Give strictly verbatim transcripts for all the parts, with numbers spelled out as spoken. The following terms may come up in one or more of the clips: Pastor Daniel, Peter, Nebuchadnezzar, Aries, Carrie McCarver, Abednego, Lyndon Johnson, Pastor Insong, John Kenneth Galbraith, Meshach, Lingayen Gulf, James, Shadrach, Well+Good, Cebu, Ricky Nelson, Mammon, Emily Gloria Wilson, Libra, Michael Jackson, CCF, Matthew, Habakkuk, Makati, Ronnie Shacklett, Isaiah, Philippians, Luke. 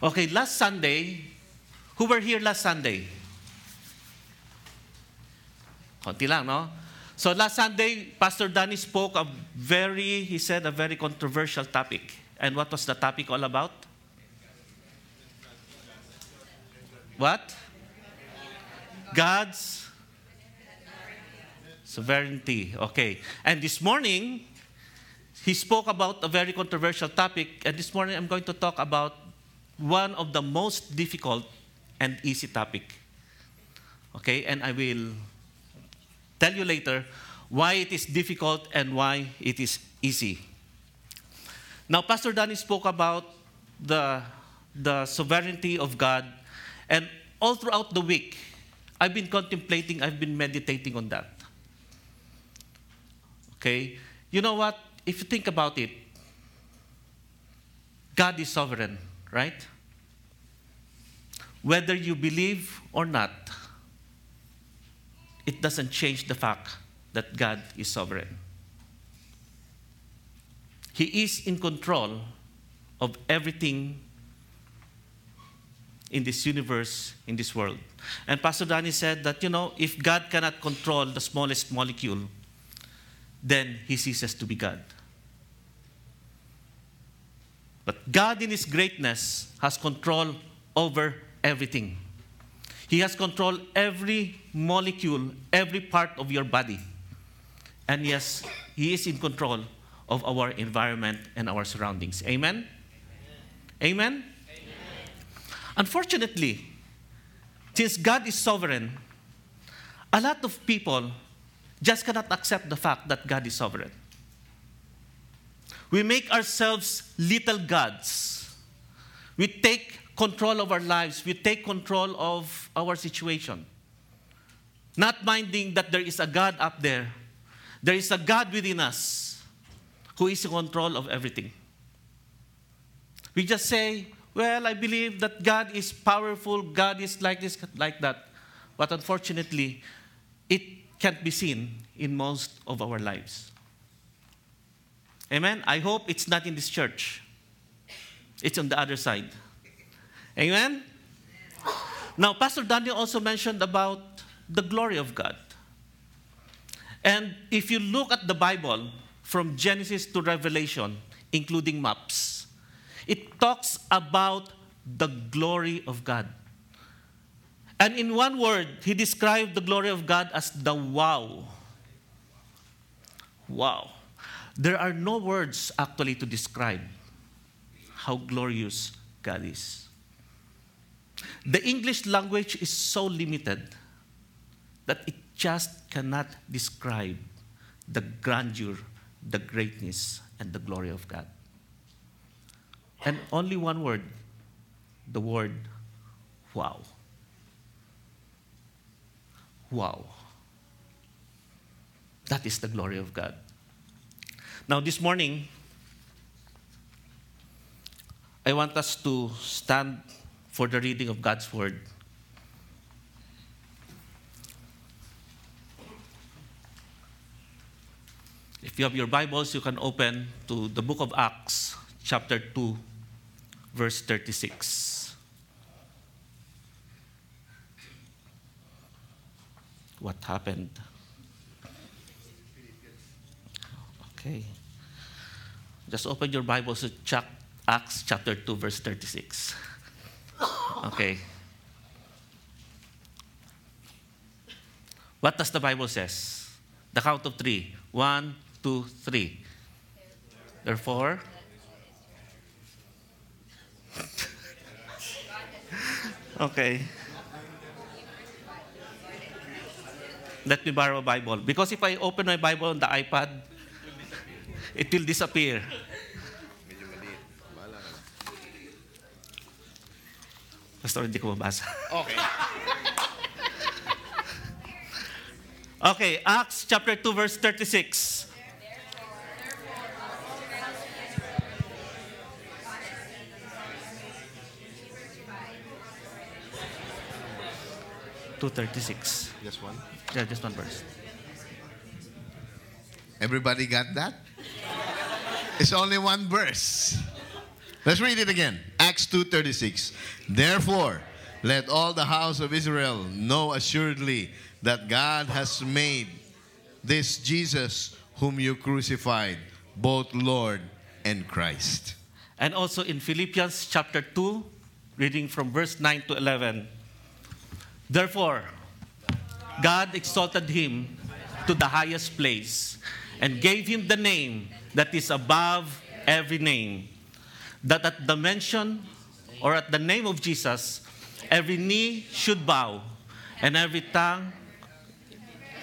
Okay, last Sunday, who were here last Sunday? Konti lang, no? So last Sunday, Pastor Danny spoke a very, he said, a very controversial topic. And what was the topic all about? What? God's sovereignty. Okay. And this morning, he spoke about a very controversial topic. And this morning, I'm going to talk about one of the most difficult and easy topic. Okay. And I will tell you later why it is difficult and why it is easy. Now, Pastor Danny spoke about the, the sovereignty of God, and all throughout the week, I've been contemplating, I've been meditating on that. Okay? You know what? If you think about it, God is sovereign, right? Whether you believe or not, it doesn't change the fact that God is sovereign. He is in control of everything in this universe, in this world. And Pastor Danny said that, you know, if God cannot control the smallest molecule, then he ceases to be God. But God in his greatness has control over everything. He has control every molecule, every part of your body. And yes, he is in control of our environment and our surroundings. Amen? Amen? Amen? Amen. Unfortunately, since God is sovereign, a lot of people just cannot accept the fact that God is sovereign. We make ourselves little gods. We take control of our lives. We take control of our situation. Not minding that there is a God up there. There is a God within us who is in control of everything. We just say, well, I believe that God is powerful. God is like this, like that. But unfortunately, it can't be seen in most of our lives. Amen? I hope it's not in this church. It's on the other side. Amen? Now, Pastor Daniel also mentioned about the glory of God. And if you look at the Bible, from Genesis to Revelation, including maps, it talks about the glory of God. And in one word, he described the glory of God as the wow. Wow. There are no words actually to describe how glorious God is. The English language is so limited that it just cannot describe the grandeur, the greatness, and the glory of God. And only one word, the word wow. Wow. That is the glory of God. Now this morning, I want us to stand for the reading of God's Word. If you have your Bibles, you can open to the book of Acts, chapter two, verse thirty-six. What happened? Okay. Just open your Bibles to chap- Acts chapter two, verse thirty-six. Okay. What does the Bible says? The count of three. One, two, three. Therefore, okay. Let me borrow a Bible. Because if I open my Bible on the iPad, it will disappear. Pastor, hindi ko mabasa. Okay. Okay, Acts chapter two, verse thirty-six. two thirty-six. Just one? Yeah, just one verse. Everybody got that? It's only one verse. Let's read it again. Acts two thirty-six. Therefore, let all the house of Israel know assuredly that God has made this Jesus whom you crucified, both Lord and Christ. And also in Philippians chapter two, reading from verse nine to eleven. Therefore, God exalted him to the highest place and gave him the name that is above every name, that at the mention or at the name of Jesus, every knee should bow and every tongue,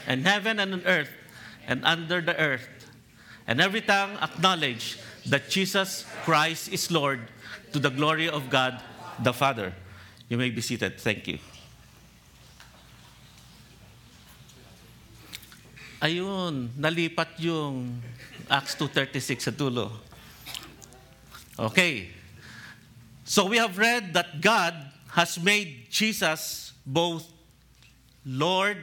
and heaven and on earth and under the earth, and every tongue acknowledge that Jesus Christ is Lord, to the glory of God the Father. You may be seated. Thank you. Ayun, nalipat yung Acts two thirty-six sa dulo. Okay. So we have read that God has made Jesus both Lord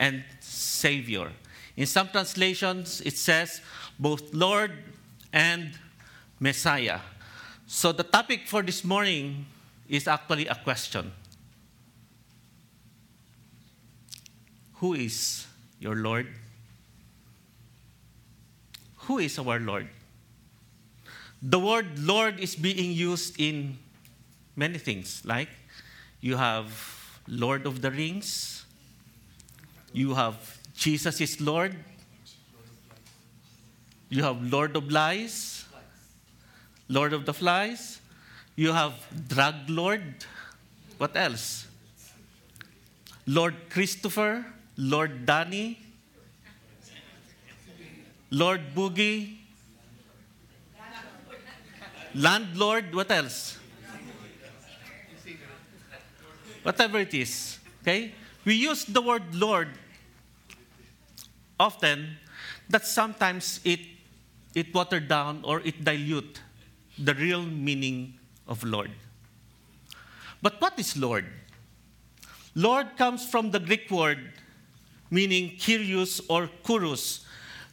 and Savior. In some translations, it says both Lord and Messiah. So the topic for this morning is actually a question. Who is your Lord? Who is our Lord? The word Lord is being used in many things. Like, you have Lord of the Rings. You have Jesus is Lord. You have Lord of Lies. Lord of the Flies. You have Drug Lord. What else? Lord Christopher. Lord Danny, Lord Boogie, Landlord, what else? Whatever it is, okay? We use the word Lord often, that sometimes it, it watered down or it dilute the real meaning of Lord. But what is Lord? Lord comes from the Greek word meaning Kyrios or Kyros,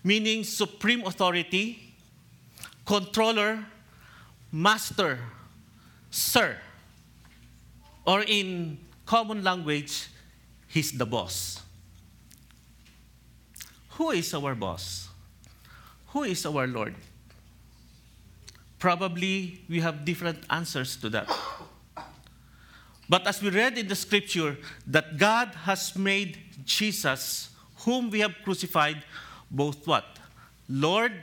meaning supreme authority, controller, master, sir. Or in common language, he's the boss. Who is our boss? Who is our Lord? Probably we have different answers to that. But as we read in the scripture, that God has made Jesus, whom we have crucified, both what? Lord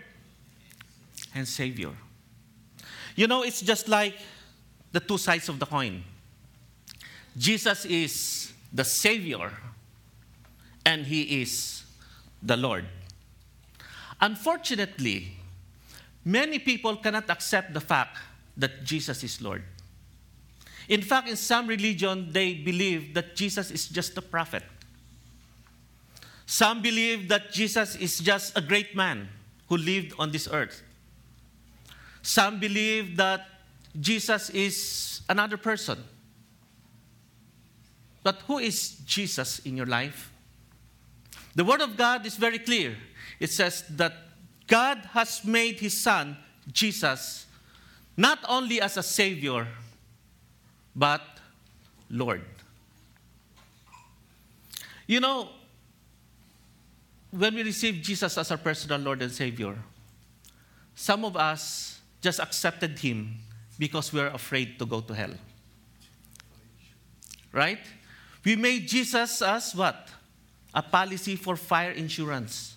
and Savior. You know, it's just like the two sides of the coin. Jesus is the Savior, and he is the Lord. Unfortunately, many people cannot accept the fact that Jesus is Lord. In fact, in some religion, they believe that Jesus is just a prophet. Some believe that Jesus is just a great man who lived on this earth. Some believe that Jesus is another person. But who is Jesus in your life? The Word of God is very clear. It says that God has made his Son, Jesus, not only as a Savior, but Lord. You know, when we receive Jesus as our personal Lord and Savior, some of us just accepted him because we are afraid to go to hell. Right? We made Jesus as what? A policy for fire insurance.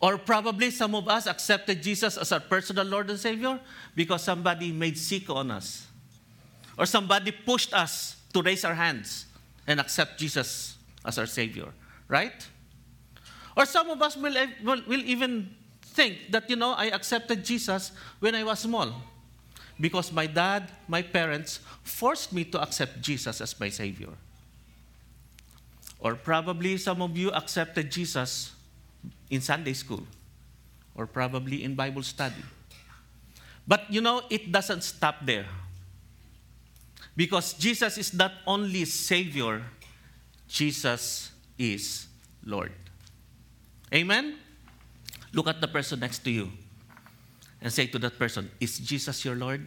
Or probably some of us accepted Jesus as our personal Lord and Savior because somebody made sick on us. Or somebody pushed us to raise our hands and accept Jesus as our Savior, right? Or some of us will, will, will even think that, you know, I accepted Jesus when I was small because my dad, my parents, forced me to accept Jesus as my Savior. Or probably some of you accepted Jesus in Sunday school or probably in Bible study. But, you know, it doesn't stop there. Because Jesus is not only Savior, Jesus is Lord. Amen? Look at the person next to you and say to that person, is Jesus your Lord?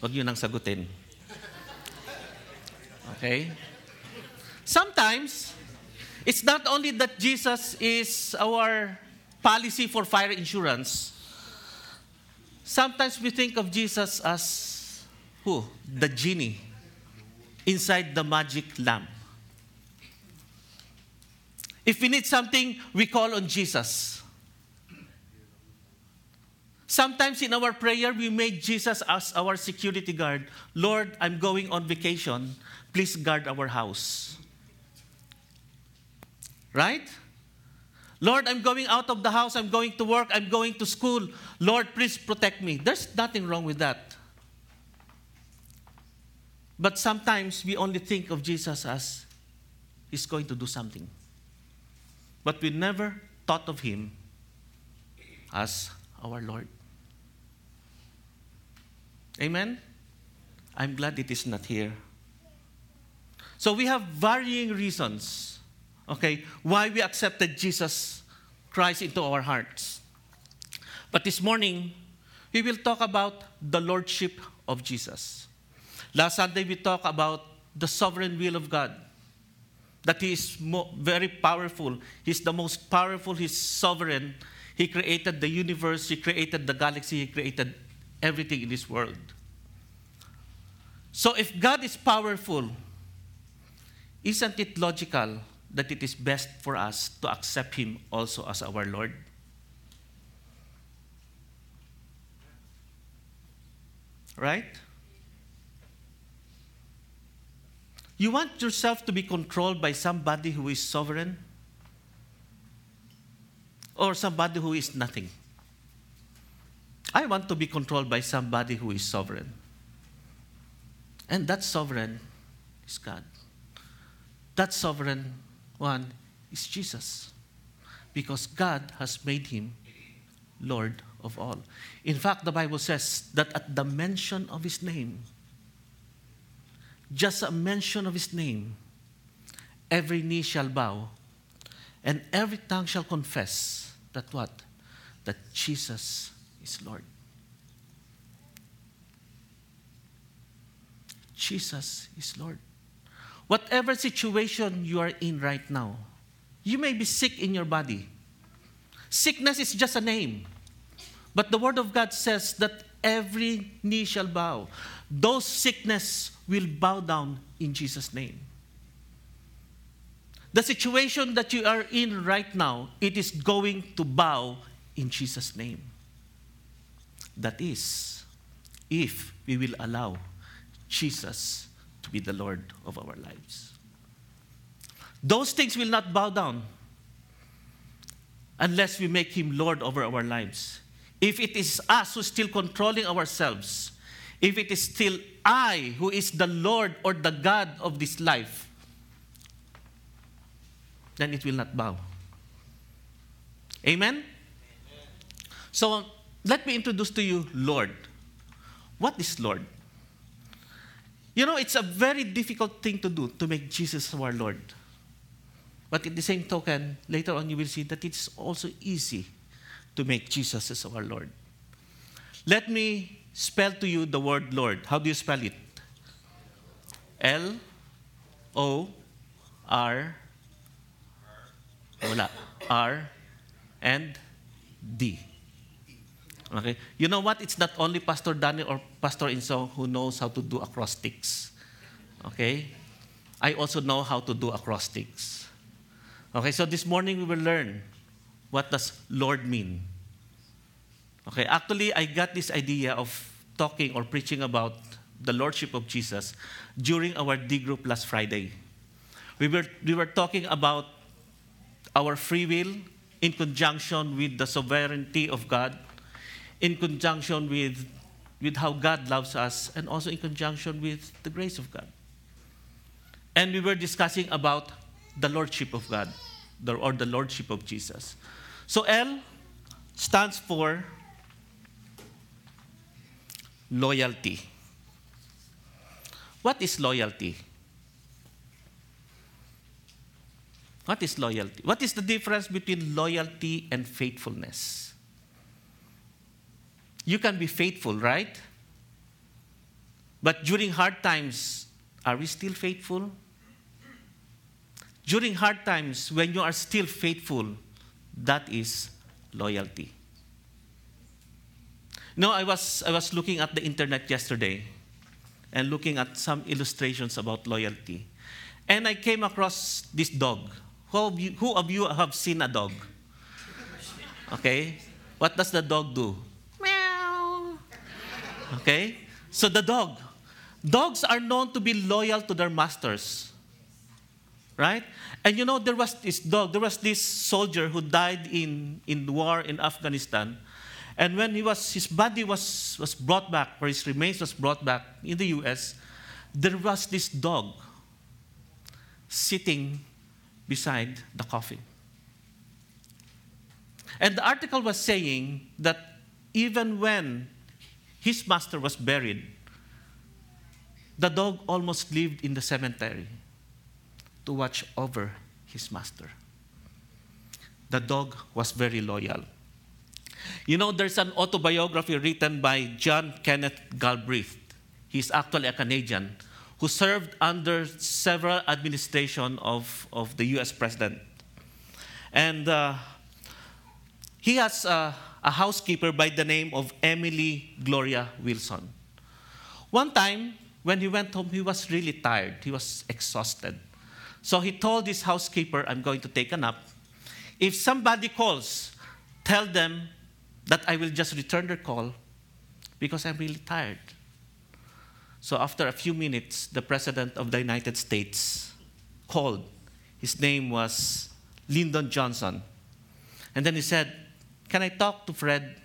Huwag yun ang sagutin. Okay? Sometimes, it's not only that Jesus is our policy for fire insurance. Sometimes we think of Jesus as who? The genie inside the magic lamp. If we need something, we call on Jesus. Sometimes in our prayer, we make Jesus as our security guard. Lord, I'm going on vacation. Please guard our house. Right? Lord, I'm going out of the house. I'm going to work. I'm going to school. Lord, please protect me. There's nothing wrong with that. But sometimes we only think of Jesus as he's going to do something. But we never thought of him as our Lord. Amen? I'm glad it is not here. So we have varying reasons, okay, why we accepted Jesus Christ into our hearts. But this morning, we will talk about the Lordship of Jesus. Last Sunday, we talked about the sovereign will of God. That he is mo- very powerful. He's the most powerful. He's sovereign. He created the universe. He created the galaxy. He created everything in this world. So if God is powerful, isn't it logical that it is best for us to accept him also as our Lord? Right? You want yourself to be controlled by somebody who is sovereign? Or somebody who is nothing? I want to be controlled by somebody who is sovereign. And that sovereign is God. That sovereign one is Jesus. Because God has made him Lord of all. In fact, the Bible says that at the mention of his name, just a mention of his name, every knee shall bow, and every tongue shall confess that what? That Jesus is Lord. Jesus is Lord. Whatever situation you are in right now, you may be sick in your body. Sickness is just a name. But the Word of God says that every knee shall bow. Those sickness will bow down in Jesus' name. The situation that you are in right now, it is going to bow in Jesus' name. That is, if we will allow Jesus to be the Lord of our lives. Those things will not bow down unless we make him Lord over our lives. If it is us who is still controlling ourselves, if it is still I who is the Lord or the God of this life, then it will not bow. Amen? Amen. So let me introduce to you Lord. What is Lord? You know, it's a very difficult thing to do, to make Jesus our Lord. But in the same token, later on you will see that it's also easy to make Jesus as our Lord. Let me spell to you the word Lord. How do you spell it? L O R Wala. R and D. Okay? You know what? It's not only Pastor Daniel or Pastor Insong who knows how to do acrostics. Okay? I also know how to do acrostics. Okay, so this morning we will learn what does Lord mean? Okay, actually, I got this idea of talking or preaching about the Lordship of Jesus during our D group last Friday. We were we were talking about our free will in conjunction with the sovereignty of God, in conjunction with, with how God loves us, and also in conjunction with the grace of God. And we were discussing about the Lordship of God, the, or the Lordship of Jesus. So L stands for loyalty. What is loyalty? What is loyalty? What is the difference between loyalty and faithfulness? You can be faithful, right? But during hard times, are we still faithful? During hard times, when you are still faithful, that is loyalty. No, I was, I was looking at the internet yesterday and looking at some illustrations about loyalty. And I came across this dog. Who of you, who of you have seen a dog? Okay. What does the dog do? Meow. Okay. So the dog. Dogs are known to be loyal to their masters. Right? And you know, there was this dog. There was this soldier who died in, in war in Afghanistan. And when he was, his body was, was brought back, or his remains was brought back in the U S, there was this dog sitting beside the coffin. And the article was saying that even when his master was buried, the dog almost lived in the cemetery to watch over his master. The dog was very loyal. You know, there's an autobiography written by John Kenneth Galbraith. He's actually a Canadian who served under several administrations of, of the U S president. And uh, he has a, a housekeeper by the name of Emily Gloria Wilson. One time, when he went home, he was really tired. He was exhausted. So he told his housekeeper, "I'm going to take a nap. If somebody calls, tell them that I will just return their call because I'm really tired." So after a few minutes, the President of the United States called. His name was Lyndon Johnson. And then he said, "Can I talk to Fred?"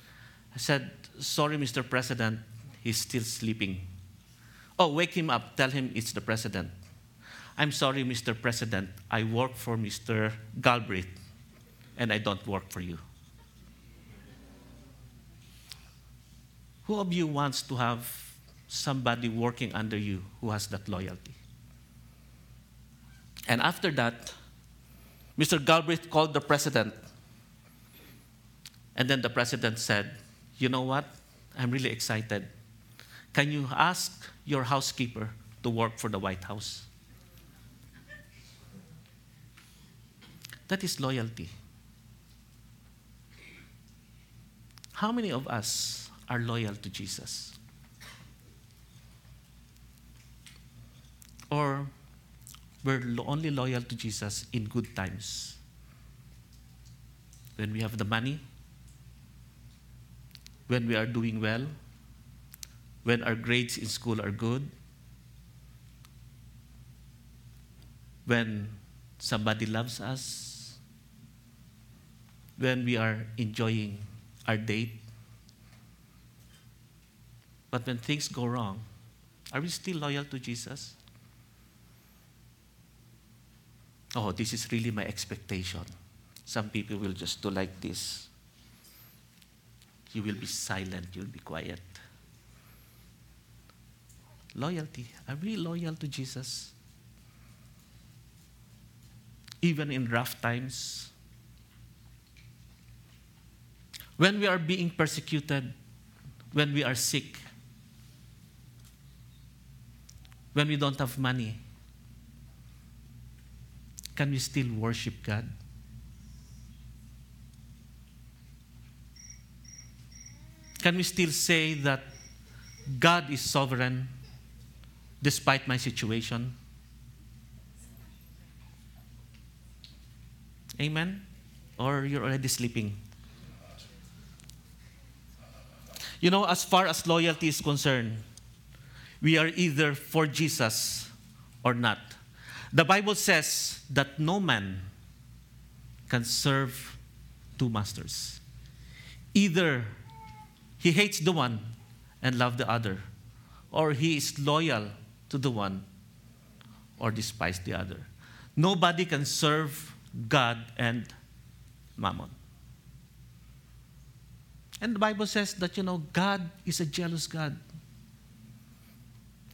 I said, "Sorry, Mister President, he's still sleeping." "Oh, wake him up. Tell him it's the President." "I'm sorry, Mister President, I work for Mister Galbraith, and I don't work for you." Who of you wants to have somebody working under you who has that loyalty? And after that, Mister Galbraith called the president. And then the president said, "You know what? I'm really excited. Can you ask your housekeeper to work for the White House?" That is loyalty. How many of us are loyal to Jesus? Or we're only loyal to Jesus in good times? When we have the money, when we are doing well, when our grades in school are good, when somebody loves us, when we are enjoying our date. But when things go wrong, are we still loyal to Jesus? "Oh, this is really my expectation." Some people will just do like this. You will be silent, you'll be quiet. Loyalty. Are we loyal to Jesus? Even in rough times? When we are being persecuted, when we are sick, when we don't have money, can we still worship God? Can we still say that God is sovereign despite my situation? Amen? Or you're already sleeping? You know, as far as loyalty is concerned, we are either for Jesus or not. The Bible says that no man can serve two masters. Either he hates the one and loves the other, or he is loyal to the one or despises the other. Nobody can serve God and Mammon. And the Bible says that, you know, God is a jealous God.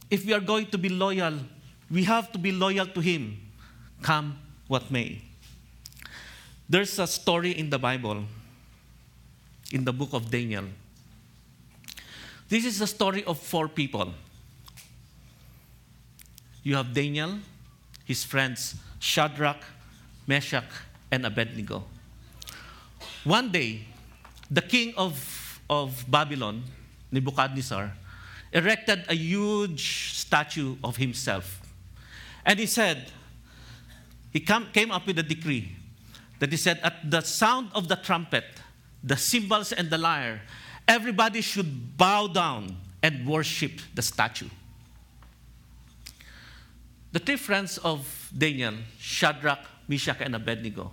If we are going to be loyal, we have to be loyal to Him, come what may. There's a story in the Bible, in the book of Daniel. This is the story of four people. You have Daniel, his friends, Shadrach, Meshach, and Abednego. One day, the king of, of Babylon, Nebuchadnezzar, erected a huge statue of himself. And he said, he come, came up with a decree that he said, at the sound of the trumpet, the cymbals and the lyre, everybody should bow down and worship the statue. The three friends of Daniel, Shadrach, Meshach, and Abednego,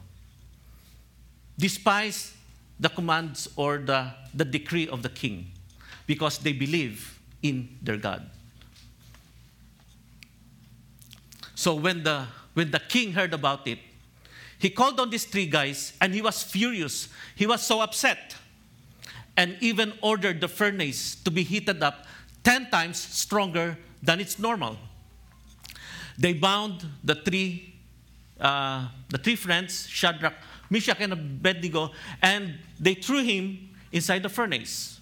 despised the commands or the, the decree of the king because they believe in their God. So when the, when the king heard about it, he called on these three guys, and he was furious. He was so upset, and even ordered the furnace to be heated up ten times stronger than it's normal. They bound the three, uh, the three friends, Shadrach, Meshach, and Abednego, and they threw him inside the furnace.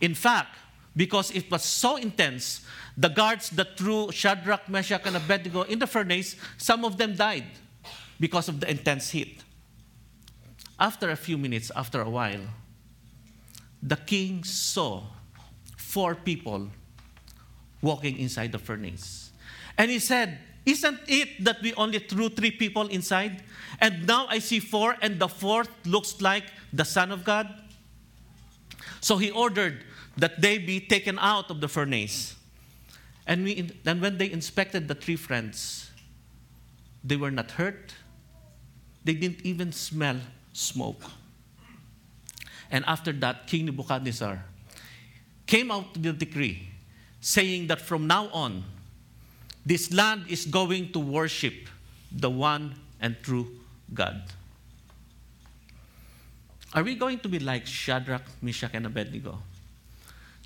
In fact, because it was so intense, the guards that threw Shadrach, Meshach, and Abednego in the furnace, some of them died because of the intense heat. After a few minutes, after a while, the king saw four people walking inside the furnace. And he said, isn't it that we only threw three people inside? And now I see four, and the fourth looks like the Son of God? So he ordered that they be taken out of the furnace. And, we, and when they inspected the three friends, they were not hurt. They didn't even smell smoke. And after that, King Nebuchadnezzar came out with a decree saying that from now on, this land is going to worship the one and true God. Are we going to be like Shadrach, Meshach, and Abednego?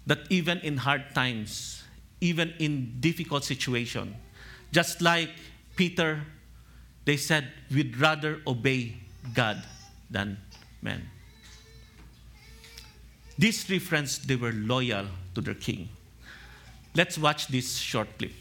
That even in hard times, even in difficult situations, just like Peter, they said, we'd rather obey God than men. These three friends, they were loyal to their king. Let's watch this short clip.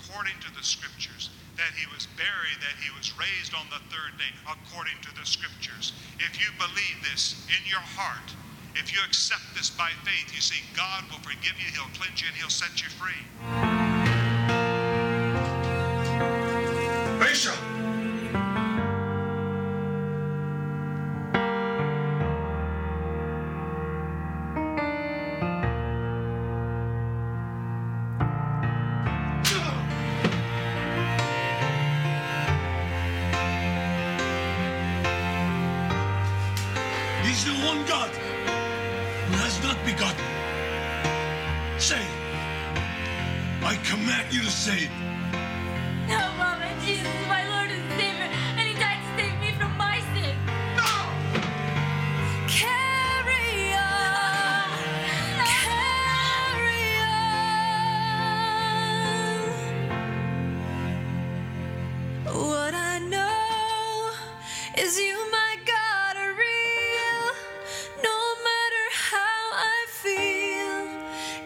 According to the scriptures. If you believe this in your heart, if you accept this by faith, you see, God will forgive you, He'll cleanse you, and He'll set you free. Bishop!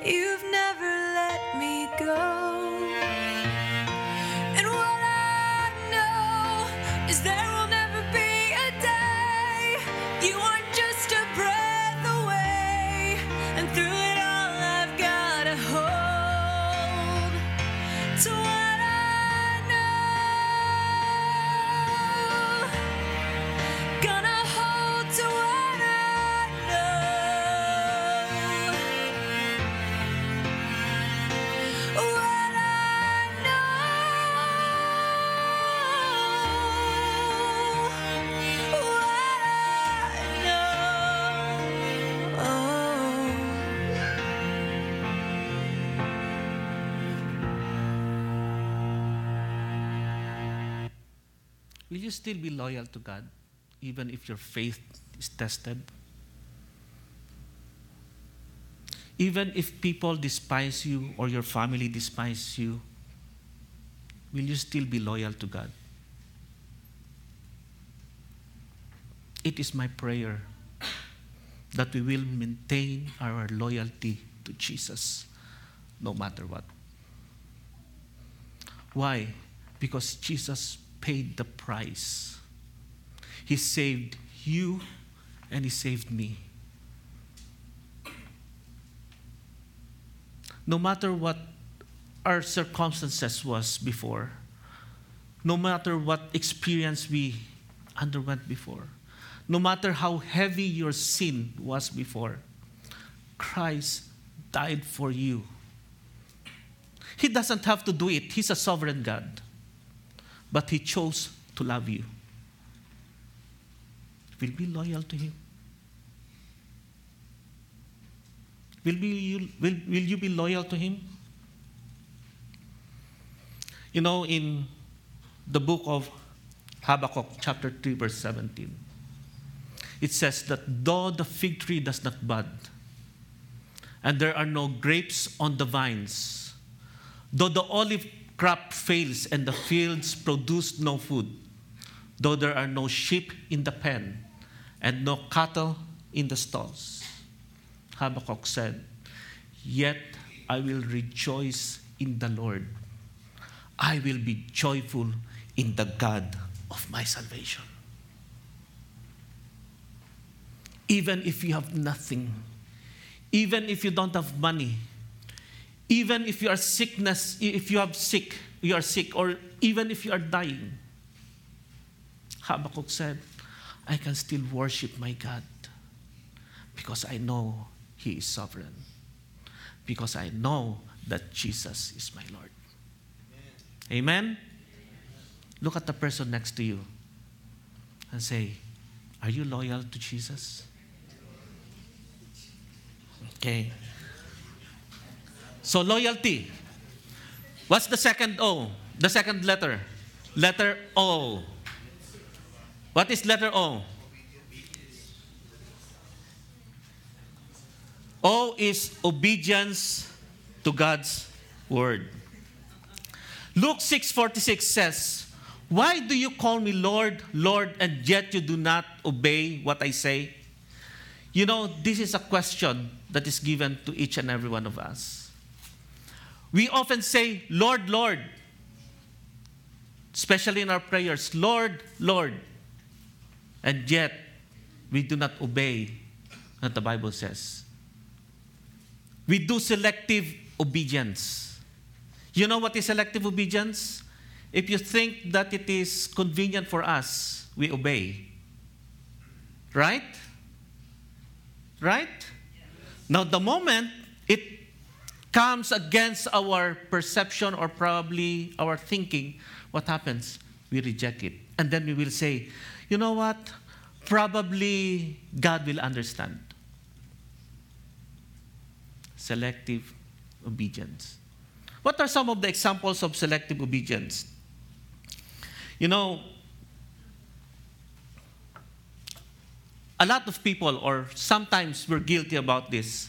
You've never let me go. you still be loyal to God even if your faith is tested? Even if people despise you or your family despises you, will you still be loyal to God? It is my prayer that we will maintain our loyalty to Jesus no matter what. Why? Because Jesus paid the price. He saved you and He saved me. No matter what our circumstances was before, no matter what experience we underwent before, no matter how heavy your sin was before, Christ died for you. He doesn't have to do it. He's a sovereign God. But He chose to love you. Will you be loyal to Him? Will, be, will, will you be loyal to Him? You know, in the book of Habakkuk, chapter three, verse seventeen, it says that though the fig tree does not bud, and there are no grapes on the vines, though the olive crop fails and the fields produce no food, though there are no sheep in the pen and no cattle in the stalls, Habakkuk said, "Yet I will rejoice in the Lord. I will be joyful in the God of my salvation." Even if you have nothing, even if you don't have money, even if you are sickness, if you have sick, you are sick, or even if you are dying, Habakkuk said, "I can still worship my God because I know He is sovereign, because I know that Jesus is my Lord." Amen? Amen? Look at the person next to you and say, "Are you loyal to Jesus?" Okay. So loyalty. What's the second O? The second letter. Letter O. What is letter O? O is obedience to God's word. Luke six forty-six says, "Why do you call me Lord, Lord, and yet you do not obey what I say?" You know, this is a question that is given to each and every one of us. We often say, "Lord, Lord," especially in our prayers, "Lord, Lord," and yet we do not obey what the Bible says. We do selective obedience. You know what is selective obedience? If you think that it is convenient for us, we obey. Right? Right? Yes. Now, the moment it comes against our perception or probably our thinking, what happens? We reject it. And then we will say, "You know what? Probably God will understand." Selective obedience. What are some of the examples of selective obedience? You know, a lot of people, or sometimes we're guilty about this.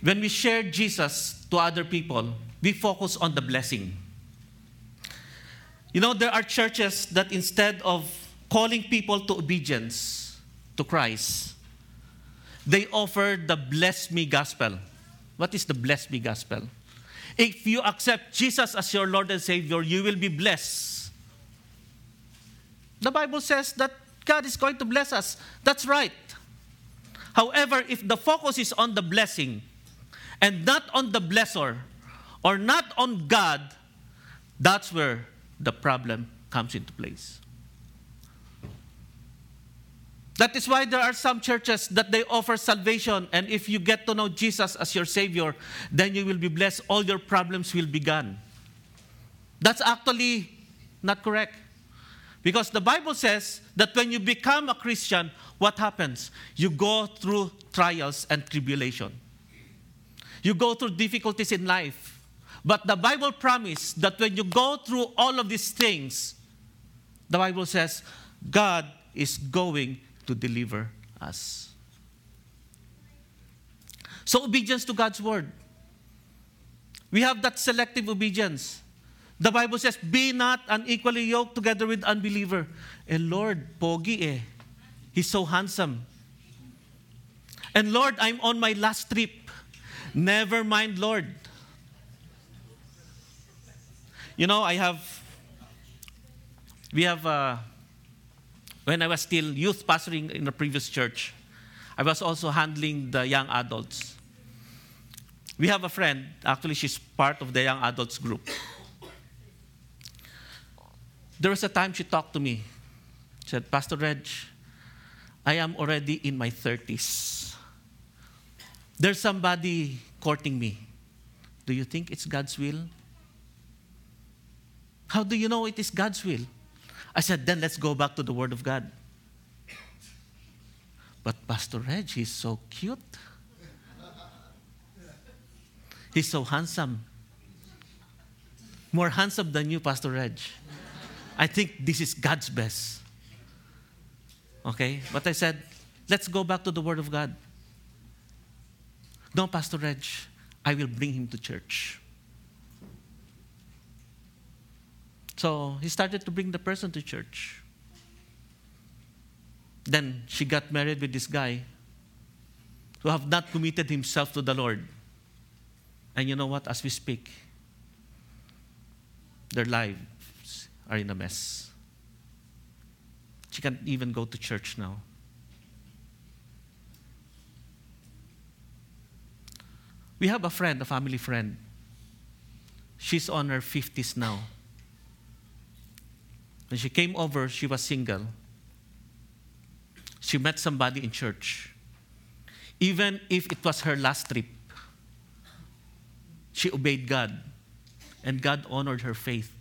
When we share Jesus to other people, we focus on the blessing. You know, there are churches that instead of calling people to obedience to Christ, they offer the bless me gospel. What is the bless me gospel? If you accept Jesus as your Lord and Savior, you will be blessed. The Bible says that God is going to bless us. That's right. However, if the focus is on the blessing and not on the blesser or not on God, that's where the problem comes into place. That is why there are some churches that they offer salvation, and if you get to know Jesus as your Savior, then you will be blessed. All your problems will be gone. That's actually not correct. Because the Bible says that when you become a Christian, what happens? You go through trials and tribulation. You go through difficulties in life. But the Bible promised that when you go through all of these things, The Bible says God is going to deliver us. So obedience to God's word. We have that selective obedience. The Bible says, be not unequally yoked together with unbeliever. And Lord, pogi eh. He's so handsome. And Lord, I'm on my last trip. Never mind, Lord. You know, I have, we have, uh, when I was still youth pastoring in the previous church, I was also handling the young adults. We have a friend, actually she's part of the young adults group. There was a time she talked to me. She said, Pastor Reg, I am already in my thirties. There's somebody courting me. Do you think it's God's will? How do you know it is God's will? I said, then let's go back to the Word of God. But Pastor Reg, he's so cute. He's so handsome. More handsome than you, Pastor Reg. I think this is God's best. Okay? But I said, let's go back to the Word of God. No, Pastor Reg, I will bring him to church. So he started to bring the person to church. Then she got married with this guy who have not committed himself to the Lord. And you know what? As we speak, their lives are in a mess. She can't even go to church now. We have a friend, a family friend. She's on her fifties now. When she came over, she was single. She met somebody in church. Even if it was her last trip, she obeyed God, and God honored her faith.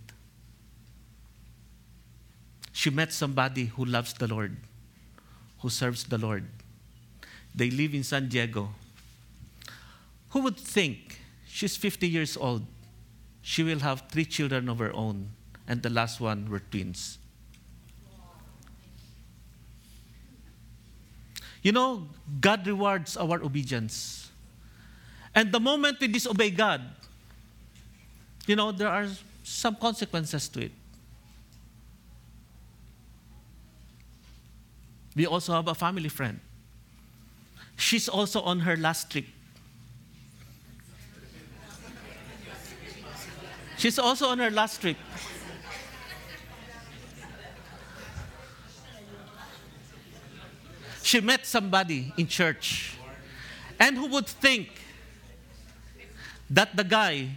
She met somebody who loves the Lord, who serves the Lord. They live in San Diego. Who would think, she's fifty years old, she will have three children of her own, and the last one were twins. You know, God rewards our obedience. And the moment we disobey God, you know, there are some consequences to it. We also have a family friend. She's also on her last trip. She's also on her last trip. She met somebody in church. And who would think that the guy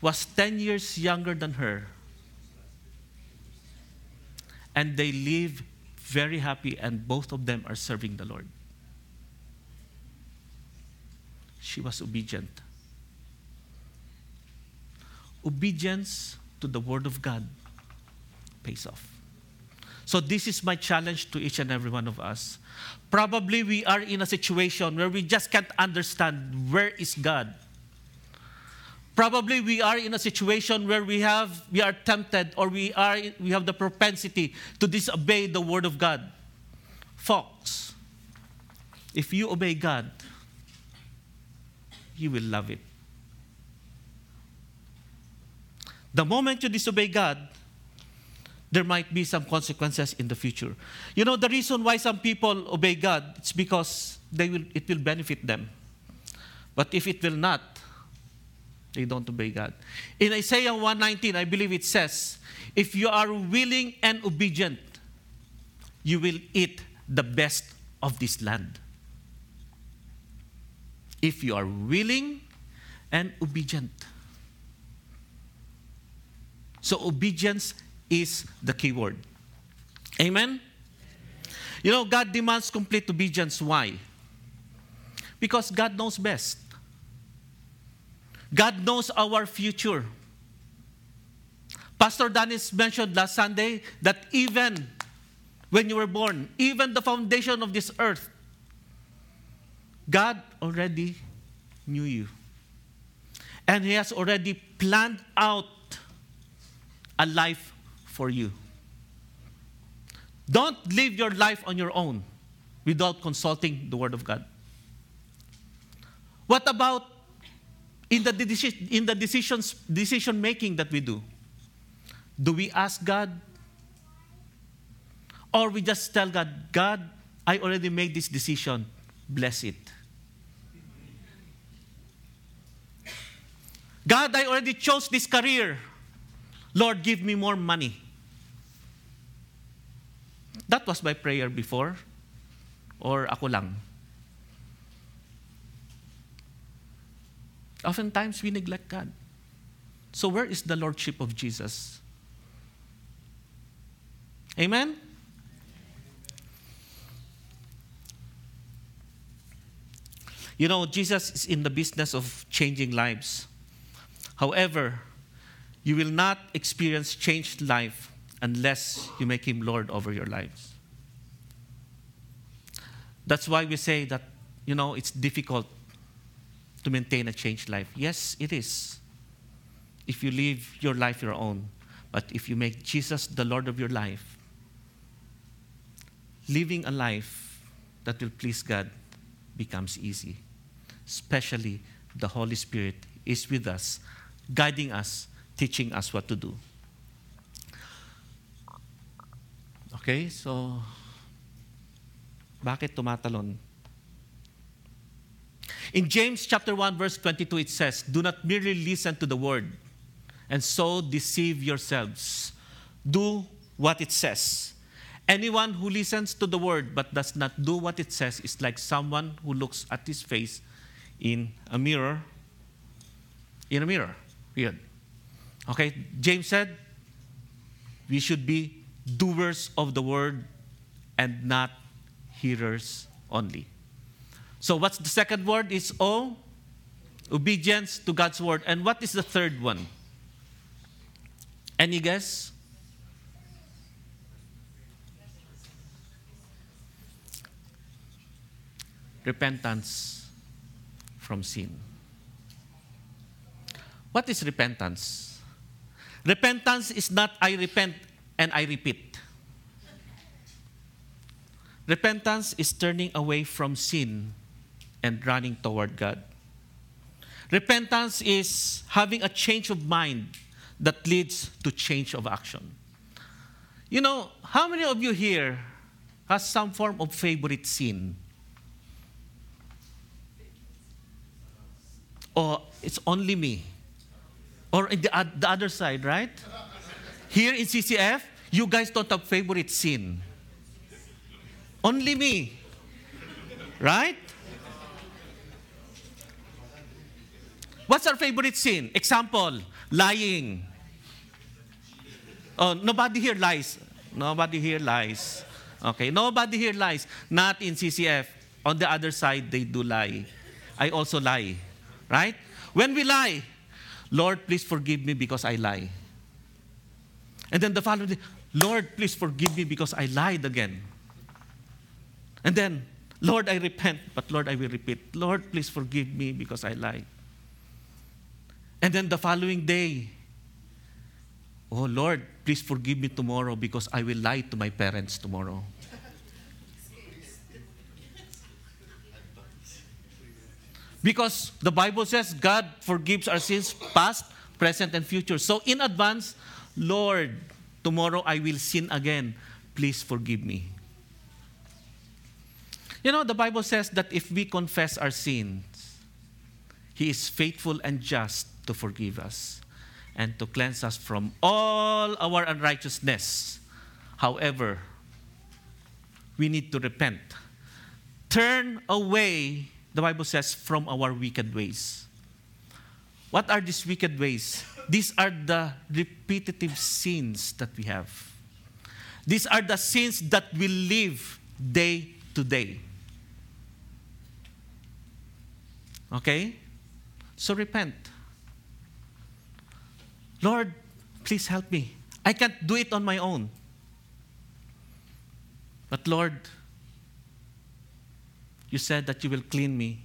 was ten years younger than her. And they live very happy, and both of them are serving the Lord. She was obedient. Obedience to the Word of God pays off. So this is my challenge to each and every one of us. Probably we are in a situation where we just can't understand where is God. Probably we are in a situation where we have we are tempted or we are we have the propensity to disobey the Word of God. Folks, if you obey God, you will love it. The moment you disobey God, there might be some consequences in the future. You know, the reason why some people obey God, it's because they will it will benefit them. But if it will not, they don't obey God. In Isaiah one nineteen, I believe it says, if you are willing and obedient, you will eat the best of this land. If you are willing and obedient. So obedience is the key word. Amen? You know, God demands complete obedience. Why? Because God knows best. God knows our future. Pastor Daniel mentioned last Sunday that even when you were born, even the foundation of this earth, God already knew you. And He has already planned out a life for you. Don't live your life on your own without consulting the Word of God. What about in the, deci- in the decisions, decision-making that we do? Do we ask God? Or we just tell God, God, I already made this decision. Bless it. God, I already chose this career. Lord, give me more money. That was my prayer before. Or ako lang. Oftentimes, we neglect God. So where is the Lordship of Jesus? Amen? You know, Jesus is in the business of changing lives. However, you will not experience changed life unless you make Him Lord over your lives. That's why we say that, you know, it's difficult to maintain a changed life. Yes, it is. If you live your life your own. But if you make Jesus the Lord of your life, living a life that will please God becomes easy. Especially the Holy Spirit is with us, guiding us, teaching us what to do. Okay, so, bakit tumatalon? In James chapter one, verse twenty-two, it says, do not merely listen to the word and so deceive yourselves. Do what it says. Anyone who listens to the word but does not do what it says is like someone who looks at his face in a mirror. In a mirror. Weird. Okay, James said, we should be doers of the word and not hearers only. So what's the second word? It's O, obedience to God's word. And what is the third one? Any guess? Repentance from sin. What is repentance? Repentance is not I repent and I repeat. Repentance is turning away from sin and running toward God. Repentance is having a change of mind that leads to change of action. You know, how many of you here has some form of favorite sin? Or it's only me? Or the, uh, the other side, right? Here in C C F, you guys don't have favorite sin. Only me. Right? What's our favorite sin? Example, lying. Oh, nobody here lies. Nobody here lies. Okay, nobody here lies. Not in C C F. On the other side, they do lie. I also lie. Right? When we lie, Lord, please forgive me because I lie. And then the following day, Lord, please forgive me because I lied again. And then, Lord, I repent, but Lord, I will repeat. Lord, please forgive me because I lied. And then the following day, oh Lord, please forgive me tomorrow because I will lie to my parents tomorrow. Because the Bible says God forgives our sins past, present, and future. So in advance, Lord, tomorrow I will sin again. Please forgive me. You know, the Bible says that if we confess our sins, He is faithful and just to forgive us and to cleanse us from all our unrighteousness. However, we need to repent. Turn away, the Bible says, from our wicked ways. What are these wicked ways? These are the repetitive sins that we have. These are the sins that we live day to day. Okay? So repent. Lord, please help me. I can't do it on my own. But Lord, You said that You will clean me.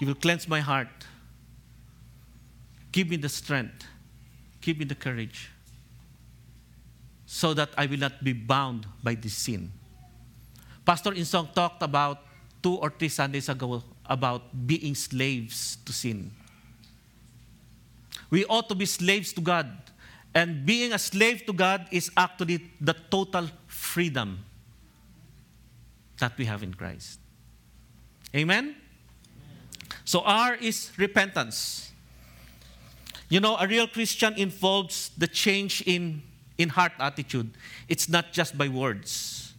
You will cleanse my heart. Give me the strength. Give me the courage. so that I will not be bound by this sin. Pastor Insong talked about two or three Sundays ago about being slaves to sin. We ought to be slaves to God. And being a slave to God is actually the total freedom that we have in Christ. Amen? Amen. So R is repentance. You know, a real Christian involves the change in, in heart attitude. It's not just by words.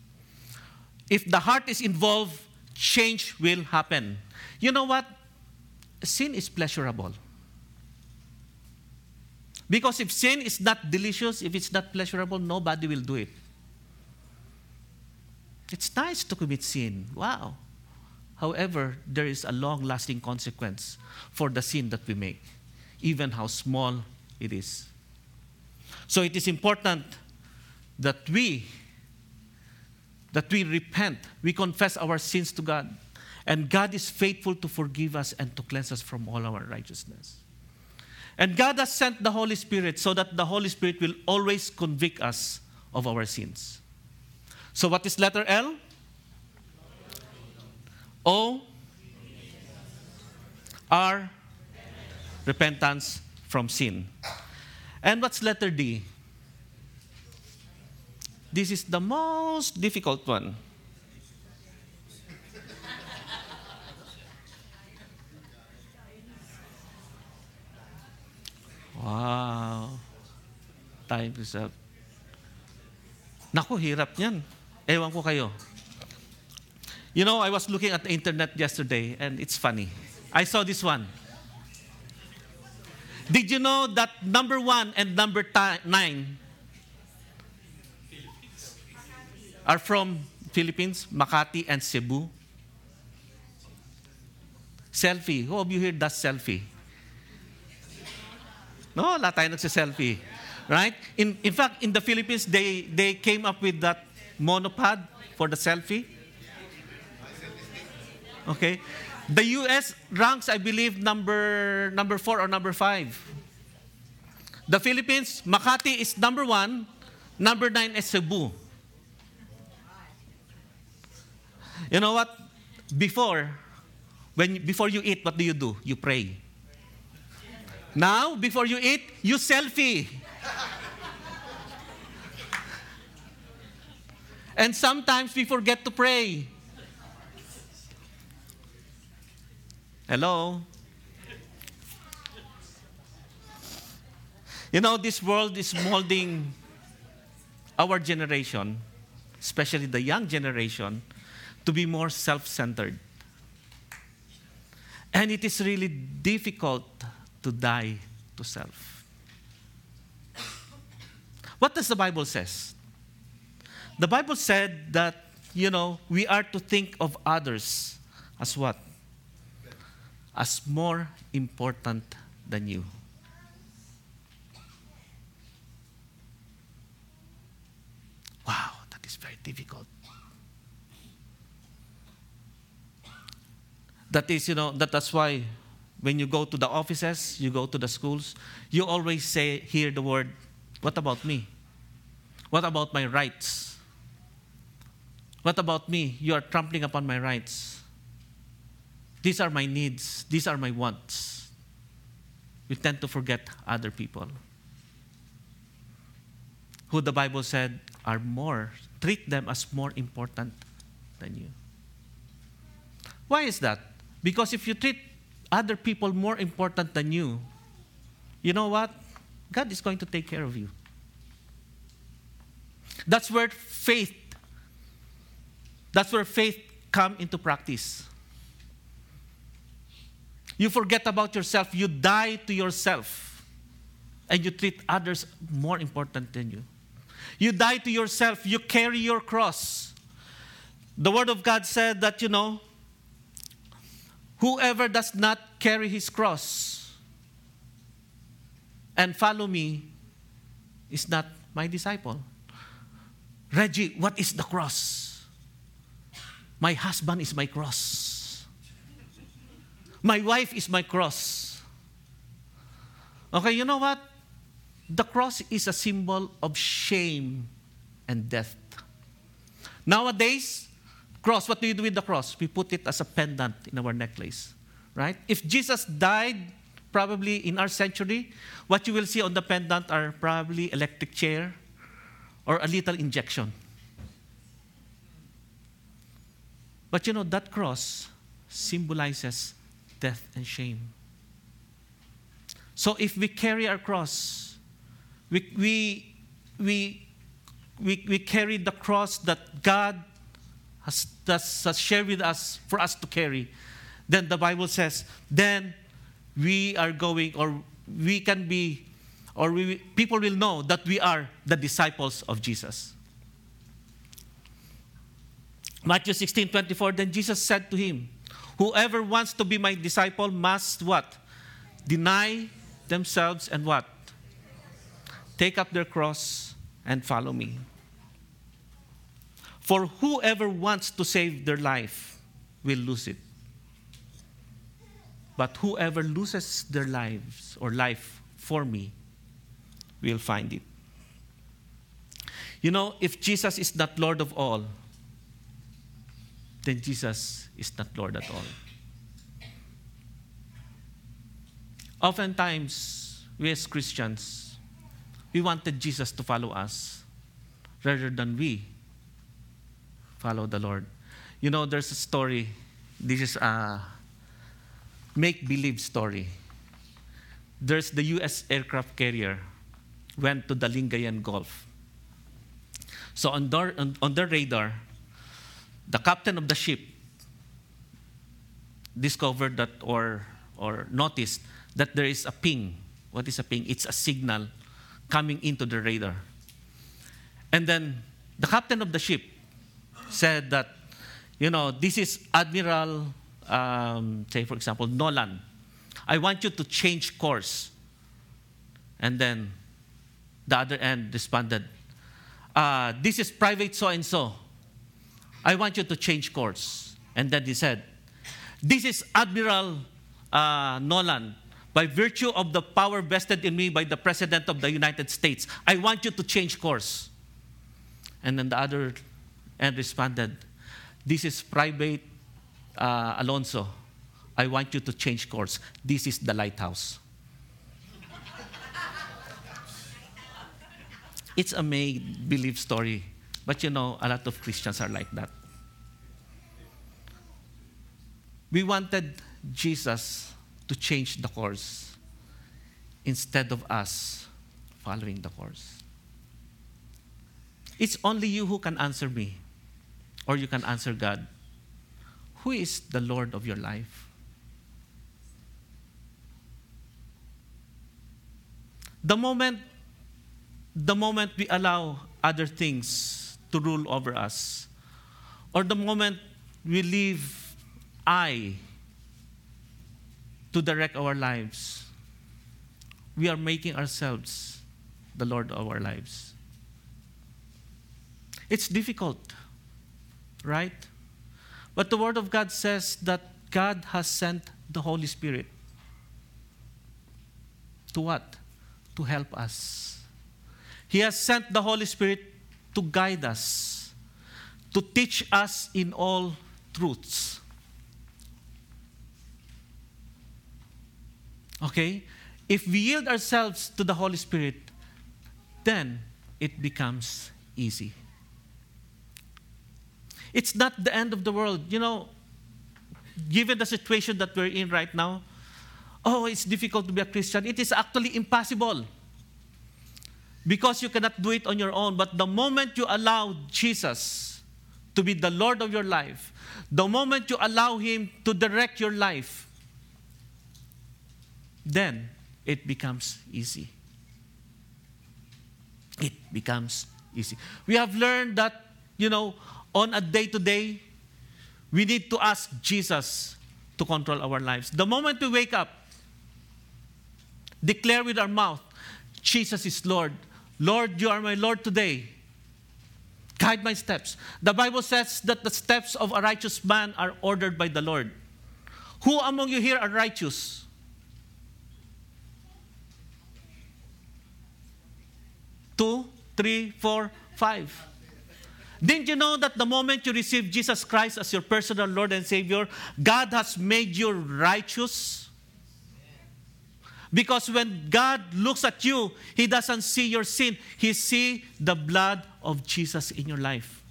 If the heart is involved, change will happen. You know what? Sin is pleasurable. Because if sin is not delicious, if it's not pleasurable, nobody will do it. It's nice to commit sin. Wow. However, there is a long-lasting consequence for the sin that we make, even how small it is. So it is important that we, that we repent, we confess our sins to God, and God is faithful to forgive us and to cleanse us from all our righteousness. And God has sent the Holy Spirit so that the Holy Spirit will always convict us of our sins. So what is letter L? O? R? Repentance from sin. And what's letter D? This is the most difficult one. Wow. Time is up. Naku, hirap niyan. Ewan ko kayo. You know, I was looking at the internet yesterday and it's funny. I saw this one. Did you know that number one and number t- nine are from Philippines, Makati and Cebu? Selfie. Who of you here does selfie? No, wala tayo nagsiselfie. Right? In in fact, in the Philippines, they, they came up with that monopod for the selfie. Okay. The U S ranks, I believe, number number four or number five. The Philippines, Makati is number one, number nine is Cebu. You know what? Before, when before you eat, what do you do? You pray. Now, before you eat, you selfie. And sometimes we forget to pray. Hello? You know, this world is molding our generation, especially the young generation, to be more self-centered. And it is really difficult to die to self. What does the Bible says? The Bible said that, you know, we are to think of others as what? As more important than you. Wow, that is very difficult. That is, you know, that, that's why when you go to the offices, you go to the schools, you always say, hear the word, what about me? What about my rights? What about me? You are trampling upon my rights. These are my needs. These are my wants. We tend to forget other people who the Bible said are more, treat them as more important than you. Why is that? Because if you treat other people more important than you, you know what? God is going to take care of you. That's where faith, that's where faith come into practice. You forget about yourself, you die to yourself, and you treat others more important than you. You die to yourself, you carry your cross. The Word of God said that, you know, whoever does not carry his cross and follow me is not my disciple. Reggie, what is the cross? My husband is my cross. My wife is my cross. Okay, you know what? The cross is a symbol of shame and death. Nowadays, cross, what do you do with the cross? We put it as a pendant in our necklace, right? If Jesus died, probably in our century, what you will see on the pendant are probably electric chair or a little injection. But you know, that cross symbolizes death and shame. So if we carry our cross, we, we, we, we, we carry the cross that God has, has, has shared with us for us to carry, then the Bible says, then we are going, or we can be, or we, people will know that we are the disciples of Jesus. Matthew sixteen twenty-four, then Jesus said to him, whoever wants to be my disciple must what? Deny themselves and what? Take up their cross and follow me. For whoever wants to save their life will lose it. But whoever loses their lives or life for me will find it. You know, if Jesus is not Lord of all, then Jesus is not Lord at all. Oftentimes, we as Christians, we wanted Jesus to follow us rather than we follow the Lord. You know, there's a story. This is a make-believe story. There's the U S aircraft carrier went to the Lingayen Gulf. So on their, on, on their radar, the captain of the ship discovered that or, or noticed that there is a ping. What is a ping? It's a signal coming into the radar. And then the captain of the ship said that, you know, this is Admiral, um, say for example, Nolan. I want you to change course. And then the other end responded, uh, this is Private so-and-so. I want you to change course. And then he said, this is Admiral uh, Nolan. By virtue of the power vested in me by the President of the United States, I want you to change course. And then the other end responded, this is Private uh, Alonso. I want you to change course. This is the lighthouse. It's a make-believe story. But you know, a lot of Christians are like that. We wanted Jesus to change the course instead of us following the course. It's only you who can answer me, or you can answer God. Who is the Lord of your life? The moment, the moment we allow other things to rule over us, or the moment we leave I to direct our lives, we are making ourselves the Lord of our lives. It's difficult, right? But the Word of God says that God has sent the Holy Spirit to what? To help us. He has sent the Holy Spirit to guide us, to teach us in all truths. Okay? If we yield ourselves to the Holy Spirit, then it becomes easy. It's not the end of the world. You know, given the situation that we're in right now, oh, it's difficult to be a Christian. It is actually impossible. Because you cannot do it on your own. But the moment you allow Jesus to be the Lord of your life, the moment you allow Him to direct your life, then it becomes easy. It becomes easy. We have learned that, you know, on a day-to-day, we need to ask Jesus to control our lives. The moment we wake up, declare with our mouth, Jesus is Lord. Lord, you are my Lord today. Guide my steps. The Bible says that the steps of a righteous man are ordered by the Lord. Who among you here are righteous? Two, three, four, five. Didn't you know that the moment you receive Jesus Christ as your personal Lord and Savior, God has made you righteous? Because when God looks at you, He doesn't see your sin. He sees the blood of Jesus in your life.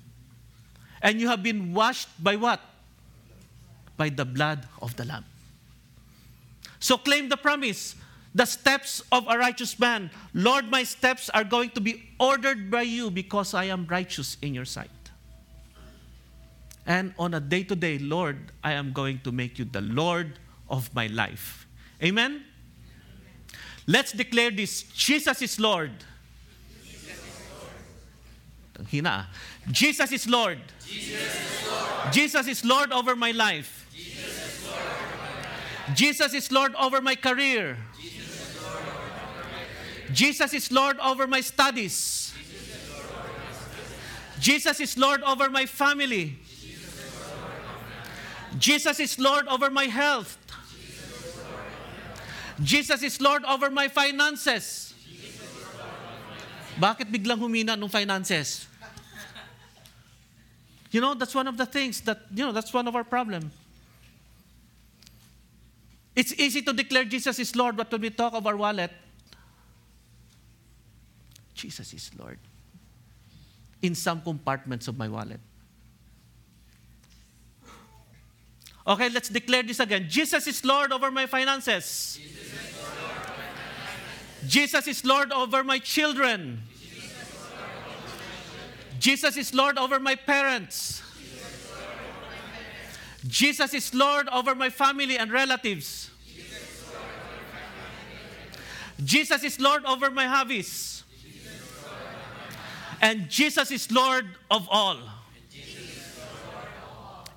And you have been washed by what? By the blood of the Lamb. So claim the promise. The steps of a righteous man. Lord, my steps are going to be ordered by you because I am righteous in your sight. And on a day-to-day, Lord, I am going to make you the Lord of my life. Amen? Amen. Let's declare this. Jesus is Lord. Jesus is Lord. Hina. Jesus is Lord. Jesus is Lord. Jesus is Lord over my life. Jesus is Lord over my life. Jesus is Lord over my career. Jesus is Lord over my studies. Jesus is Lord over my family. Jesus is Lord over my health. Jesus is Lord over my finances. Bakit biglang humina nung finances? You know, that's one of the things that, you know, that's one of our problem. It's easy to declare Jesus is Lord, but when we talk of our wallet, Jesus is Lord. In some compartments of my wallet. Okay, let's declare this again. Jesus is Lord over my finances. Jesus is Lord over my children. Jesus is Lord over my parents. Jesus is Lord over my family and relatives. Jesus is Lord over my hobbies. And Jesus is Lord of all.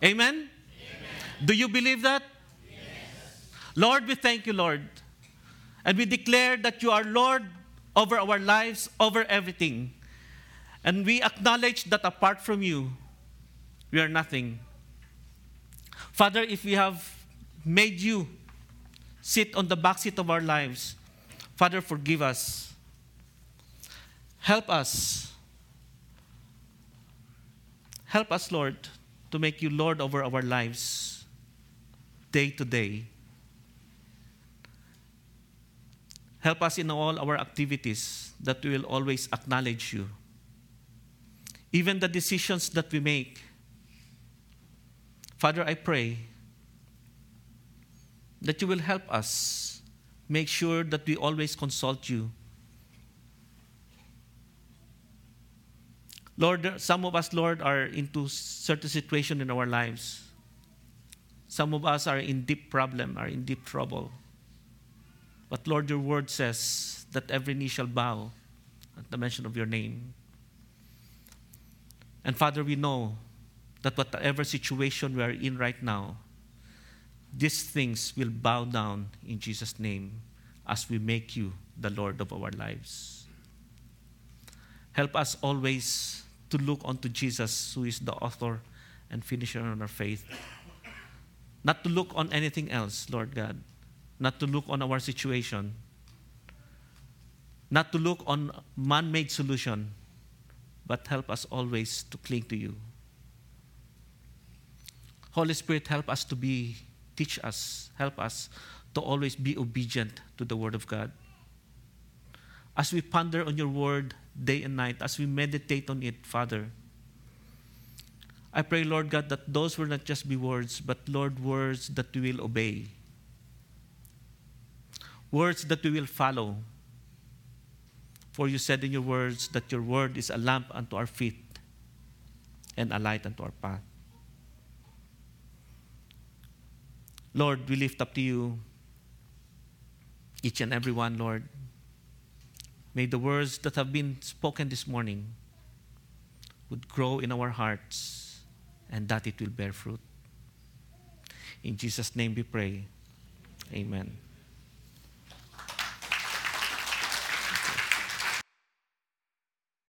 Amen? Amen? Do you believe that? Yes. Lord, we thank you, Lord. And we declare that you are Lord over our lives, over everything. And we acknowledge that apart from you, we are nothing. Father, if we have made you sit on the backseat of our lives, Father, forgive us. Help us. Help us, Lord, to make you Lord over our lives day to day. Help us in all our activities that we will always acknowledge you. Even the decisions that we make. Father, I pray that you will help us make sure that we always consult you. Lord, some of us, Lord, are into certain situation in our lives. Some of us are in deep problem, are in deep trouble. But Lord, your word says that every knee shall bow at the mention of your name. And Father, we know that whatever situation we are in right now, these things will bow down in Jesus' name as we make you the Lord of our lives. Help us always to look unto Jesus, who is the author and finisher on our faith. Not to look on anything else, Lord God. Not to look on our situation. Not to look on man-made solution. But help us always to cling to you. Holy Spirit, help us to be, teach us, help us to always be obedient to the Word of God. As we ponder on your Word day and night, as we meditate on it, Father, I pray, Lord God, that those will not just be words, but, Lord, words that we will obey. Words that we will follow. For you said in your words that your word is a lamp unto our feet and a light unto our path. Lord, we lift up to you each and every one, Lord. May the words that have been spoken this morning would grow in our hearts and that it will bear fruit. In Jesus' name we pray. Amen.